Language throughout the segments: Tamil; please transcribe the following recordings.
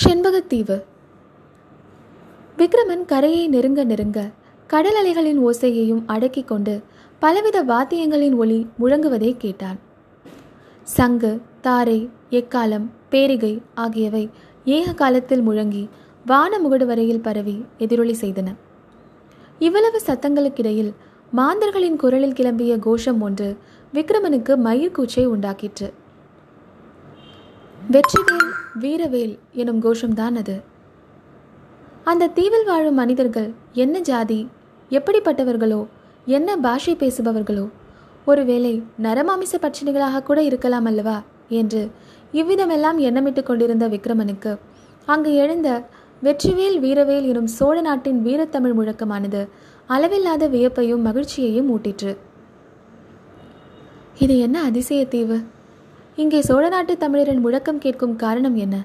செண்பகத்தீவு. விக்ரமன் கரையை நெருங்க நெருங்க கடல் அலைகளின் ஓசையையும் அடக்கி கொண்டு பலவித வாத்தியங்களின் ஒளி முழங்குவதை கேட்டான். சங்கு, தாரை, எக்காலம், பேரிகை ஆகியவை ஏக காலத்தில் முழங்கி வான முகடு வரையில் பரவி எதிரொலி செய்தன. இவ்வளவு சத்தங்களுக்கிடையில் மாந்தர்களின் குரலில் கிளம்பிய கோஷம் ஒன்று விக்ரமனுக்கு மயிர்கூச்சை உண்டாக்கிற்று. வெற்றிவேல் வீரவேல் எனும் கோஷம்தான் அது. அந்த தீவில் வாழும் மனிதர்கள் என்ன ஜாதி, எப்படிப்பட்டவர்களோ, என்ன பாஷை பேசுபவர்களோ, ஒருவேளை நரமாமிச பட்சணிகளாக கூட இருக்கலாம் அல்லவா என்று இவ்விதமெல்லாம் எண்ணமிட்டு கொண்டிருந்த விக்ரமனுக்கு அங்கு எழுந்த வெற்றிவேல் வீரவேல் எனும் சோழ நாட்டின் வீரத்தமிழ் முழக்கமானது அளவில்லாத வியப்பையும் மகிழ்ச்சியையும் ஊட்டிற்று. இது என்ன அதிசய தீவு! இங்கே சோழ நாட்டு தமிழரின் முழக்கம் கேட்கும் காரணம் என்ன?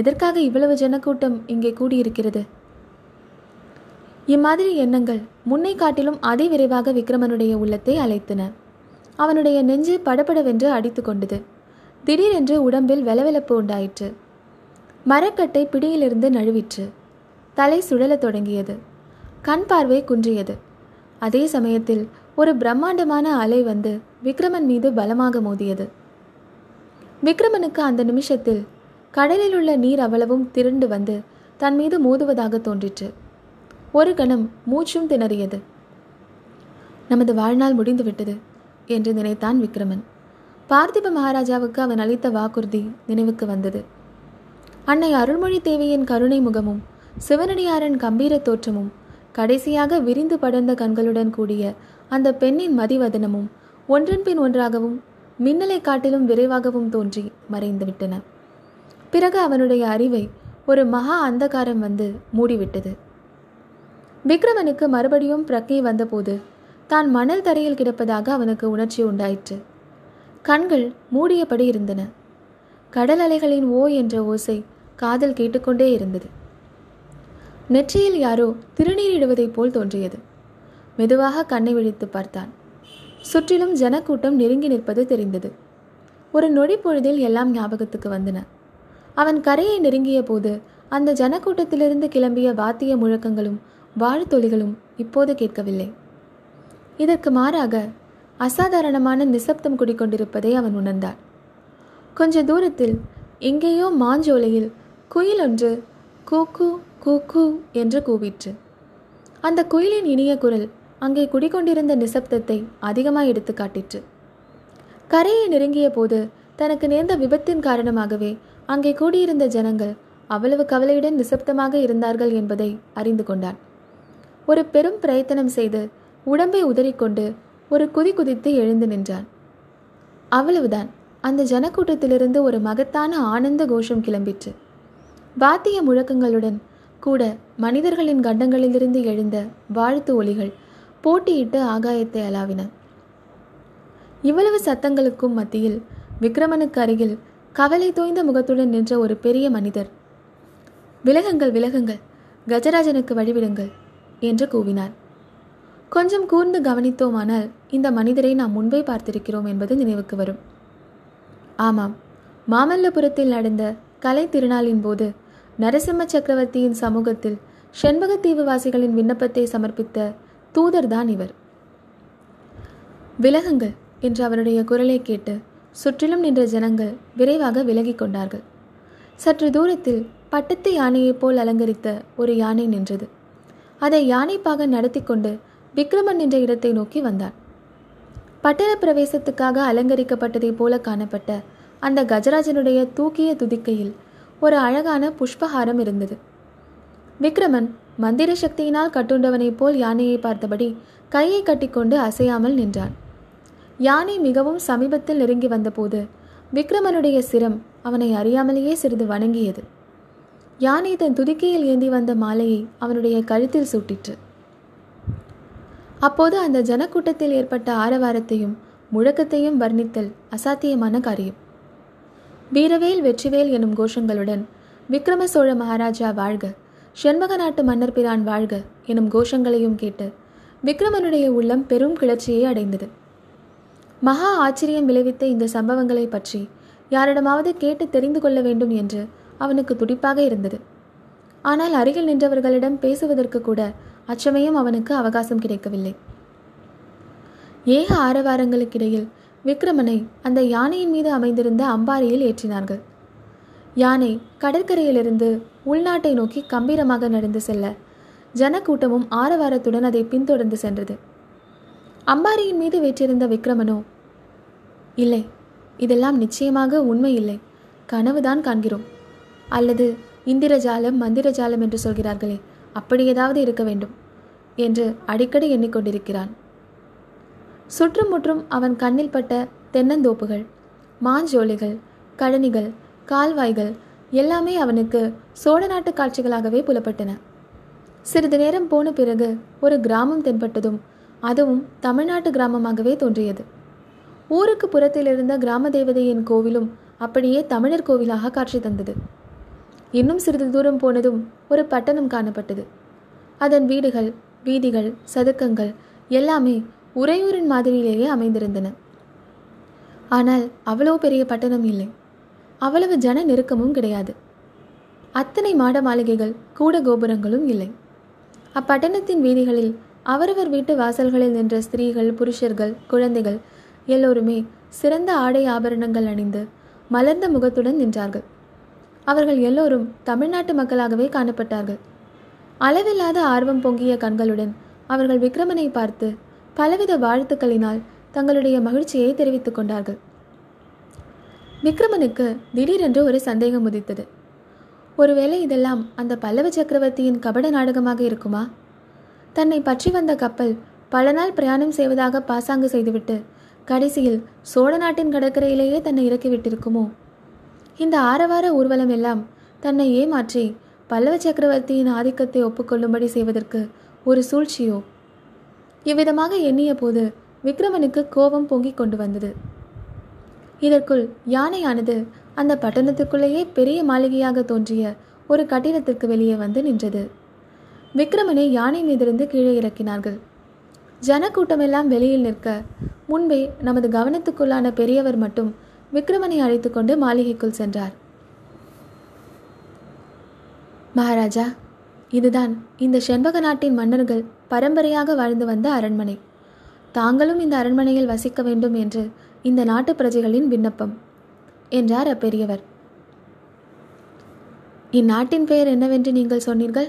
எதற்காக இவ்வளவு ஜனக்கூட்டம் இங்கே கூடியிருக்கிறது? இம்மாதிரி எண்ணங்கள் முன்னை காட்டிலும் அதிவிரைவாக விக்ரமனுடைய உள்ளத்தை அலைத்தன. அவனுடைய நெஞ்சு படபடவென்று அடித்து கொண்டது. திடீரென்று உடம்பில் வெலவெலப்பு உண்டாயிற்று. மரக்கட்டை பிடியிலிருந்து நழுவிற்று. தலை சுழலத் தொடங்கியது. கண் பார்வை குன்றியது. அதே சமயத்தில் ஒரு பிரம்மாண்டமான அலை வந்து விக்ரமன் மீது பலமாக மோதியது. விக்ரமனுக்கு அந்த நிமிஷத்தில் கடலில் உள்ள நீர் அவ்வளவும் திரண்டு வந்து தன் மீது மோதுவதாக தோன்றிற்று. ஒரு கணம் மூச்சும் திணறியது. நமது வாழ்நாள் முடிந்துவிட்டது என்று நினைத்தான் விக்ரமன். பார்த்திப மகாராஜாவுக்கு அவன் அளித்த வாக்குறுதி நினைவுக்கு வந்தது. அன்னை அருள்மொழி தேவியின் கருணை முகமும் சிவனடியாரின் கம்பீர தோற்றமும் கடைசியாக விரிந்து படர்ந்த கண்களுடன் கூடிய அந்த பெண்ணின் மதிவதனமும் ஒன்றன்பின் ஒன்றாகவும் மின்னலை காட்டிலும் விரைவாகவும் தோன்றி மறைந்துவிட்டன. பிறகு அவனுடைய அறிவை ஒரு மகா அந்தகாரம் வந்து மூடிவிட்டது. விக்ரமனுக்கு மறுபடியும் பிரக்ஞை வந்தபோது தான் மணல் தரையில் கிடப்பதாக அவனுக்கு உணர்ச்சி உண்டாயிற்று. கண்கள் மூடியபடி இருந்தன. கடல் அலைகளின் ஓ என்ற ஓசை காதில் கேட்டுக்கொண்டே இருந்தது. நெற்றியில் யாரோ திருநீரிடுவதைப் போல் தோன்றியது. மெதுவாக கண்ணை விழித்து பார்த்தான். சுற்றிலும் ஜனக்கூட்டம் நெருங்கி நிற்பது தெரிந்தது. ஒரு நொடி பொழுதில் எல்லாம் ஞாபகத்துக்கு வந்தன. அவன் கரையை நெருங்கிய போது அந்த ஜனக்கூட்டத்திலிருந்து கிளம்பிய வாத்திய முழக்கங்களும் வாழ்த்தொலிகளும் இப்போது கேட்கவில்லை. இதற்கு மாறாக அசாதாரணமான நிசப்தம் குடிக்கொண்டிருப்பதை அவன் உணர்ந்தான். கொஞ்ச தூரத்தில் எங்கேயோ மாஞ்சோலையில் குயில் ஒன்று கூக்கு கூக்கு என்று கூவிற்று. அந்த குயிலின் இனிய குரல் அங்கே குடிக்கொண்டிருந்த நிசப்தத்தை அதிகமாக எடுத்து காட்டிற்று. கரையை நெருங்கிய போது தனக்கு நேர்ந்த விபத்தின் காரணமாகவே அங்கே கூடியிருந்த ஜனங்கள் அவ்வளவு கவலையுடன் நிசப்தமாக இருந்தார்கள் என்பதை அறிந்து கொண்டான். ஒரு பெரும் பிரயத்தனம் செய்து உடம்பை உதறிக்கொண்டு ஒரு குதி குதித்து எழுந்து நின்றான். அவ்வளவுதான், அந்த ஜனக்கூட்டத்திலிருந்து ஒரு மகத்தான ஆனந்த கோஷம் கிளம்பிற்று. வாத்திய முழக்கங்களுடன் கூட மனிதர்களின் கண்டங்களிலிருந்து எழுந்த வாழ்த்து ஒலிகள் போட்டியிட்டு ஆகாயத்தை அலாவின. இவ்வளவு சத்தங்களுக்கும் மத்தியில் விக்ரமனுக்கு அருகில் கவலை தோய்ந்த முகத்துடன் நின்ற ஒரு பெரிய மனிதர், "விலகுங்கள், விலகுங்கள், கஜராஜனுக்கு வழிவிடுங்கள்" என்று கூவினார். கொஞ்சம் கூர்ந்து கவனித்தோமானால் இந்த மனிதரை நாம் முன்பே பார்த்திருக்கிறோம் என்பது நினைவுக்கு வரும். ஆமாம், மாமல்லபுரத்தில் நடந்த கலை திருநாளின் போது நரசிம்ம சக்கரவர்த்தியின் சமூகத்தில் செண்பகத்தீவு வாசிகளின் விண்ணப்பத்தை சமர்ப்பித்த தூதர்தான் இவர். "விலகுங்கள்" என்று அவருடைய குரலை கேட்டு சுற்றிலும் நின்ற ஜனங்கள் விரைவாக விலகி கொண்டார்கள். சற்று தூரத்தில் பட்டத்து யானையைப் போல் அலங்கரித்த ஒரு யானை நின்றது. அதை யானைப்பாக நடத்தி கொண்டு விக்ரமன் நின்ற இடத்தை நோக்கி வந்தான். பட்டண பிரவேசத்துக்காக அலங்கரிக்கப்பட்டதைப் போல காணப்பட்ட அந்த கஜராஜனுடைய தூக்கிய துதிக்கையில் ஒரு அழகான புஷ்பஹாரம் இருந்தது. விக்ரமன் மந்திர சக்தியினால் கட்டுண்டவனைப் போல் யானையை பார்த்தபடி கையை கட்டிக்கொண்டு அசையாமல் நின்றான். யானை மிகவும் சமீபத்தில் நெருங்கி வந்தபோது விக்ரமனுடைய சிரம் அவனை அறியாமலேயே சிறிது வணங்கியது. யானை தன் துதிக்கையில் ஏந்தி வந்த மாலையை அவனுடைய கழுத்தில் சூட்டிற்று. அப்போது அந்த ஜனக்கூட்டத்தில் ஏற்பட்ட ஆரவாரத்தையும் முழக்கத்தையும் வர்ணித்தல் அசாத்தியமான காரியம். வீரவேல் வெற்றிவேல் எனும் கோஷங்களுடன் "விக்ரம சோழ மகாராஜா வாழ்க, செண்பக நாட்டு மன்னர் பிரான் வாழ்க" எனும் கோஷங்களையும் கேட்டு விக்ரமனுடைய உள்ளம் பெரும் கிளர்ச்சியை அடைந்தது. மகா ஆச்சரியம் விளைவித்த இந்த சம்பவங்களை பற்றி யாரிடமாவது கேட்டு தெரிந்து கொள்ள வேண்டும் என்று அவனுக்கு துடிப்பாக இருந்தது. ஆனால் அருகில் நின்றவர்களிடம் பேசுவதற்கு கூட அச்சமயம் அவனுக்கு அவகாசம் கிடைக்கவில்லை. ஏக ஆரவாரங்களுக்கிடையில் விக்ரமனை அந்த யானையின் மீது அமைந்திருந்த அம்பாரியில் ஏற்றினார்கள். யானை கடற்கரையிலிருந்து உள்நாட்டை நோக்கி கம்பீரமாக நடந்து செல்ல ஜனக்கூட்டமும் ஆரவாரத்துடன் அதை பின்தொடர்ந்து சென்றது. அம்பாரியின் மீது வீற்றிருந்த விக்ரமனோ, இல்லை, இதெல்லாம் நிச்சயமாக உண்மை இல்லை, கனவுதான் காண்கிறோம், அல்லது இந்திரஜாலம் மந்திரஜாலம் என்று சொல்கிறார்களே, அப்படி ஏதாவது இருக்க வேண்டும் என்று அடிக்கடி எண்ணிக்கொண்டிருக்கிறான். சுற்றுமுற்றும் அவன் கண்ணில் பட்ட தென்னந்தோப்புகள், மாஞ்சோலைகள், கழனிகள், கால்வாய்கள் எல்லாமே அவனுக்கு சோழ நாட்டு காட்சிகளாகவே புலப்பட்டன. சிறிது நேரம் போன பிறகு ஒரு கிராமம் தென்பட்டதும் அதுவும் தமிழ்நாட்டு கிராமமாகவே தோன்றியது. ஊருக்கு புறத்திலிருந்த கிராம தேவதையின் கோவிலும் அப்படியே தமிழர் கோவிலாக காட்சி தந்தது. இன்னும் சிறிது தூரம் போனதும் ஒரு பட்டணம் காணப்பட்டது. அதன் வீடுகள், வீதிகள், சதுக்கங்கள் எல்லாமே உறையூரின் மாதிரியிலேயே அமைந்திருந்தன. ஆனால் அவ்வளோ பெரிய பட்டணம் இல்லை, அவ்வளவு ஜன நெருக்கமும் கிடையாது, அத்தனை மாட மாளிகைகள் கூட கோபுரங்களும் இல்லை. அப்பட்டணத்தின் வீதிகளில் அவரவர் வீட்டு வாசல்களில் நின்ற ஸ்திரீகள், புருஷர்கள், குழந்தைகள் எல்லோருமே சிறந்த ஆடை ஆபரணங்கள் அணிந்து மலர்ந்த முகத்துடன் நின்றார்கள். அவர்கள் எல்லோரும் தமிழ்நாட்டு மக்களாகவே காணப்பட்டார்கள். அளவில்லாத ஆர்வம் பொங்கிய கண்களுடன் அவர்கள் விக்ரமனை பார்த்து பலவித வாழ்த்துக்களினால் தங்களுடைய மகிழ்ச்சியை தெரிவித்துக் கொண்டார்கள். விக்ரமனுக்கு திடீரென்று ஒரு சந்தேகம் உதித்தது. ஒருவேளை இதெல்லாம் அந்த பல்லவ சக்கரவர்த்தியின் கபட நாடகமாக இருக்குமா? தன்னை பற்றி வந்த கப்பல் பல நாள் பிரயாணம் செய்வதாக பாசாங்கு செய்துவிட்டு கடைசியில் சோழ நாட்டின் கடற்கரையிலேயே தன்னை இறக்கிவிட்டிருக்குமோ? இந்த ஆரவார ஊர்வலம் எல்லாம் தன்னை ஏமாற்றி பல்லவ சக்கரவர்த்தியின் ஆதிக்கத்தை ஒப்புக்கொள்ளும்படி செய்வதற்கு ஒரு சூழ்ச்சியோ? இவ்விதமாக எண்ணிய போது விக்ரமனுக்கு கோபம் பொங்கி கொண்டு வந்தது. இதற்குள் யானையானது அந்த பட்டணத்துக்குள்ளேயே பெரிய மாளிகையாக தோன்றிய ஒரு கட்டிடத்திற்கு வெளியே வந்து நின்றது. விக்ரமனை யானை மீதிருந்து கீழே இறக்கினார்கள். ஜனக்கூட்டமெல்லாம் வெளியில் நிற்க முன்பே நமது கவனத்துக்குள்ளான பெரியவர் மட்டும் விக்ரமனை அழைத்து கொண்டு மாளிகைக்குள் சென்றார். மகாராஜா, இதுதான் இந்த செண்பக நாட்டின் மன்னர்கள் பரம்பரையாக வாழ்ந்து வந்த அரண்மனை. தாங்களும் இந்த அரண்மனையில் வசிக்க வேண்டும் என்று இந்த நாட்டு பிரஜைகளின் விண்ணப்பம் என்றார் அப்பெரியவர். இந்நாட்டின் பெயர் என்னவென்று நீங்கள் சொன்னீர்கள்?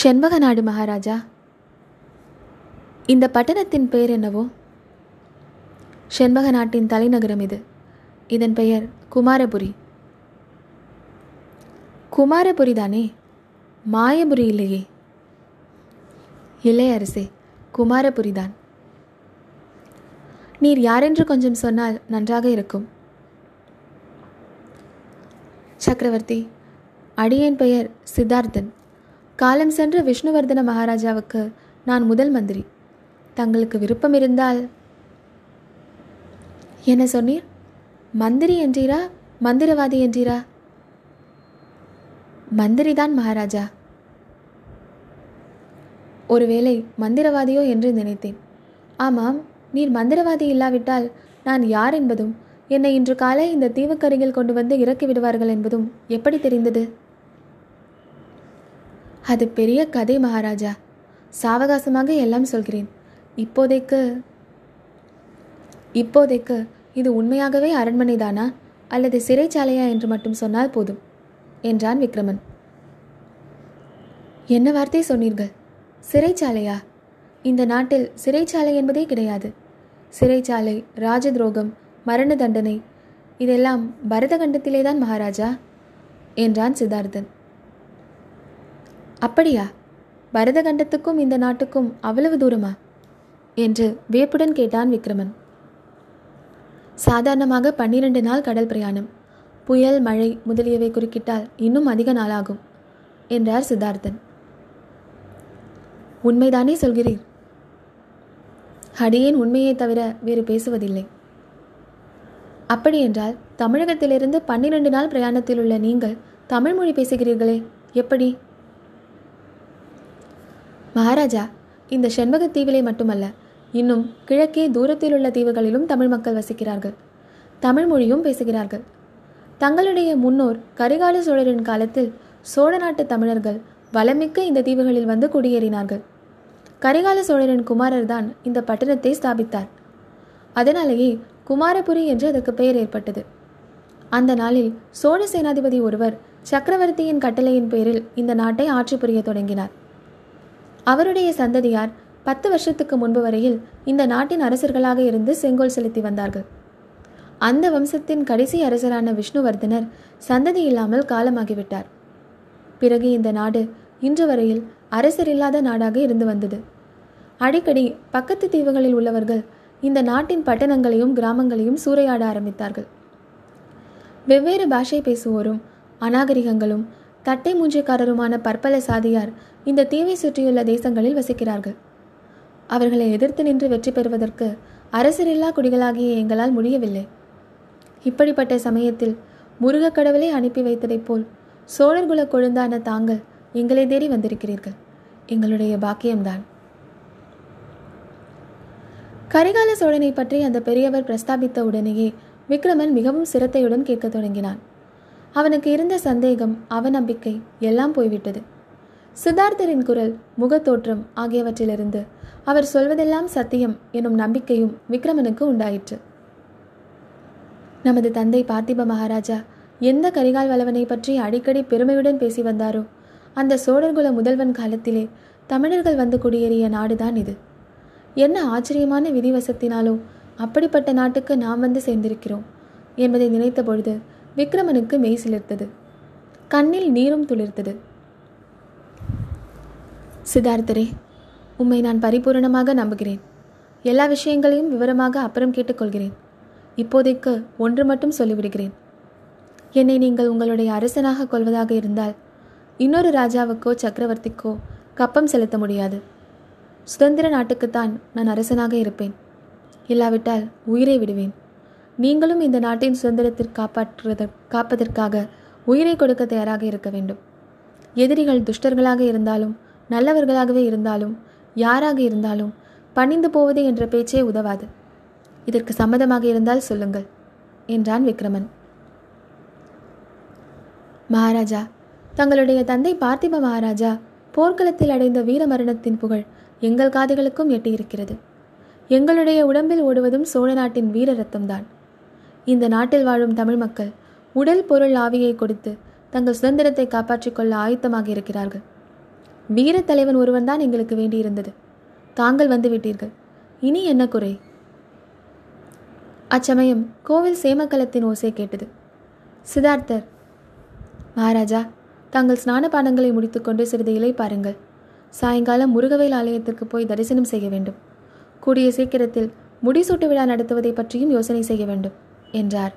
செண்பக நாடு மகாராஜா. இந்த பட்டணத்தின் பெயர் என்னவோ? செண்பக நாட்டின் தலைநகரம் இது. இதன் பெயர் குமாரபுரி. குமாரபுரி தானே, மாயபுரி இல்லையே? இல்லை அரசே, குமாரபுரி தான். நீர் யாரென்று கொஞ்சம் சொன்னால் நன்றாக இருக்கும். சக்கரவர்த்தி, அடியேன் பெயர் சித்தார்த்தன். காலம் சென்று விஷ்ணுவர்தன மகாராஜாவுக்கு நான் முதல் மந்திரி. தங்களுக்கு விருப்பம் இருந்தால்... என்ன சொன்னீர்? மந்திரி என்றீரா, மந்திரவாதி என்றீரா? மந்திரிதான் மகாராஜா. ஒருவேளை மந்திரவாதியோ என்று நினைத்தேன். ஆமாம், நீர் மந்திரவாதி இல்லாவிட்டால் நான் யார் என்பதும் என்னை இன்று காலை இந்த தீவுக்கருகில் கொண்டு வந்து இறக்கி விடுவார்கள் என்பதும் எப்படி தெரிந்தது? அது பெரிய கதை மகாராஜா. சாவகாசமாக எல்லாம் சொல்கிறேன். இப்போதைக்கு இது உண்மையாகவே அரண்மனைதானா அல்லது சிறைச்சாலையா என்று மட்டும் சொன்னால் போதும் என்றான் விக்ரமன். என்ன வார்த்தை சொன்னீர்கள்? சிறைச்சாலையா? இந்த நாட்டில் சிறைச்சாலை என்பதே கிடையாது. சிறைச்சாலை, ராஜ துரோகம், மரண தண்டனை, இதெல்லாம் பரதகண்டத்திலேதான் மகாராஜா என்றான் சித்தார்த்தன். அப்படியா? பரதகண்டத்துக்கும் இந்த நாட்டுக்கும் அவ்வளவு தூரமா என்று வியப்புடன் கேட்டான் விக்ரமன். சாதாரணமாக 12 நாள் கடல் பிரயாணம், புயல் மழை முதலியவை குறுக்கிட்டால் இன்னும் அதிக நாளாகும் என்றார் சித்தார்த்தன். உண்மைதானே சொல்கிறீர்? அடியேன் உண்மையை தவிர வேறு பேசுவதில்லை. அப்படியென்றால் தமிழகத்திலிருந்து 12 நாள் பிரயாணத்தில் உள்ள நீங்கள் தமிழ் மொழி பேசுகிறீர்களே, எப்படி? மகாராஜா, இந்த செண்பகத்தீவிலே மட்டுமல்ல, இன்னும் கிழக்கே தூரத்தில் உள்ள தீவுகளிலும் தமிழ் மக்கள் வசிக்கிறார்கள், தமிழ் மொழியும் பேசுகிறார்கள். தங்களுடைய முன்னோர் கரிகால சோழரின் காலத்தில் சோழ நாட்டு தமிழர்கள் வளமிக்க இந்த தீவுகளில் வந்து குடியேறினார்கள். கரிகால சோழரின் குமாரர் தான் இந்த பட்டணத்தை ஸ்தாபித்தார். அதனாலேயே குமாரபுரி என்று அதற்கு பெயர் ஏற்பட்டது. அந்த நாளில் சோழ சேனாதிபதி ஒருவர் சக்கரவர்த்தியின் கட்டளையின் பேரில் இந்த நாட்டை ஆட்சி புரிய தொடங்கினார். அவருடைய சந்ததியார் 10 வருஷத்துக்கு முன்பு வரையில் இந்த நாட்டின் அரசர்களாக இருந்து செங்கோல் செலுத்தி வந்தார்கள். அந்த வம்சத்தின் கடைசி அரசரான விஷ்ணுவர்தனர் சந்ததி இல்லாமல் காலமாகிவிட்டார். பிறகு இந்த நாடு இன்று வரையில் அரசர் இல்லாத நாடாக இருந்து வந்தது. அடிக்கடி பக்கத்து தீவுகளில் உள்ளவர்கள் இந்த நாட்டின் பட்டணங்களையும் கிராமங்களையும் சூறையாட ஆரம்பித்தார்கள். வெவ்வேறு பாஷை பேசுவோரும் அநாகரிகங்களும் தட்டை மூஞ்சிக்காரருமான பற்பல சாதியார் இந்த தீவை சுற்றியுள்ள தேசங்களில் வசிக்கிறார்கள். அவர்களை எதிர்த்து நின்று வெற்றி பெறுவதற்கு அரசரில்லா குடிகளாகிய எங்களால் முடியவில்லை. இப்படிப்பட்ட சமயத்தில் முருக கடவுளை அனுப்பி வைத்ததைப் போல் சோழர்குல கொழுந்தான தாங்கள் எங்களை தேடி வந்திருக்கிறீர்கள். எங்களுடைய பாக்கியம்தான். கரிகால சோழனை பற்றி அந்த பெரியவர் பிரஸ்தாபித்த உடனேயே விக்ரமன் மிகவும் சிரத்தையுடன் கேட்க தொடங்கினான். அவனுக்கு இருந்த சந்தேகம், அவநம்பிக்கை எல்லாம் போய்விட்டது. சித்தார்த்தரின் குரல், முகத்தோற்றம் ஆகியவற்றிலிருந்து அவர் சொல்வதெல்லாம் சத்தியம் எனும் நம்பிக்கையும் விக்ரமனுக்கு உண்டாயிற்று. நமது தந்தை பார்த்திப மகாராஜா எந்த கரிகால் வளவனை பற்றி அடிக்கடி பெருமையுடன் பேசி வந்தாரோ அந்த சோழர்குல முதல்வன் காலத்திலே தமிழர்கள் வந்து குடியேறிய நாடுதான் இது. என்ன ஆச்சரியமான விதிவசத்தினாலோ அப்படிப்பட்ட நாட்டுக்கு நாம் வந்து சேர்ந்திருக்கிறோம் என்பதை நினைத்த பொழுது விக்ரமனுக்கு மெய் சிலிர்த்தது, கண்ணில் நீரும் துளிர்த்தது. சித்தார்த்தரே, உம்மை நான் பரிபூரணமாக நம்புகிறேன். எல்லா விஷயங்களையும் விவரமாக அப்புறம் கேட்டுக்கொள்கிறேன். இப்போதைக்கு ஒன்று மட்டும் சொல்லிவிடுகிறேன். என்னை நீங்கள் உங்களுடைய அரசனாக கொள்வதாக இருந்தால் இன்னொரு ராஜாவுக்கோ சக்கரவர்த்திக்கோ கப்பம் செலுத்த முடியாது. சுதந்திர நாட்டுக்குத்தான் நான் அரசனாக இருப்பேன். இல்லாவிட்டால் உயிரை விடுவேன். நீங்களும் இந்த நாட்டின் சுதந்திரத்தை காப்பதற்காக உயிரை கொடுக்க தயாராக இருக்க வேண்டும். எதிரிகள் துஷ்டர்களாக இருந்தாலும் நல்லவர்களாகவே இருந்தாலும் யாராக இருந்தாலும் பணிந்து போவது என்ற பேச்சே உதவாது. இதற்கு சம்மதமாக இருந்தால் சொல்லுங்கள் என்றான் விக்ரமன். மகாராஜா, தங்களுடைய தந்தை பார்த்திப மகாராஜா போர்க்களத்தில் அடைந்த வீர மரணத்தின் புகழ் எங்கள் காதுகளுக்கும் எட்டியிருக்கிறது. எங்களுடைய உடம்பில் ஓடுவதும் சோழ நாட்டின் வீர ரத்தம்தான். இந்த நாட்டில் வாழும் தமிழ் மக்கள் உடல் பொருள் ஆவியை கொடுத்து தங்கள் சுதந்திரத்தை காப்பாற்றிக்கொள்ள ஆயத்தமாக இருக்கிறார்கள். வீர தலைவன் ஒருவன் தான் எங்களுக்கு வேண்டியிருந்தது. தாங்கள் வந்துவிட்டீர்கள். இனி என்ன குறை? அச்சமயம் கோவில் சேமக்கலத்தின் ஓசை கேட்டது. சித்தார்த்தர், மகாராஜா, தாங்கள் ஸ்நானபானங்களை முடித்துக்கொண்டு சிறிது இலை பாருங்கள். சாயங்காலம் முருகவேல் ஆலயத்திற்கு போய் தரிசனம் செய்ய வேண்டும். கூடிய சீக்கிரத்தில் முடிசூட்டு விழா நடத்துவதை பற்றியும் யோசனை செய்ய வேண்டும் என்றார்.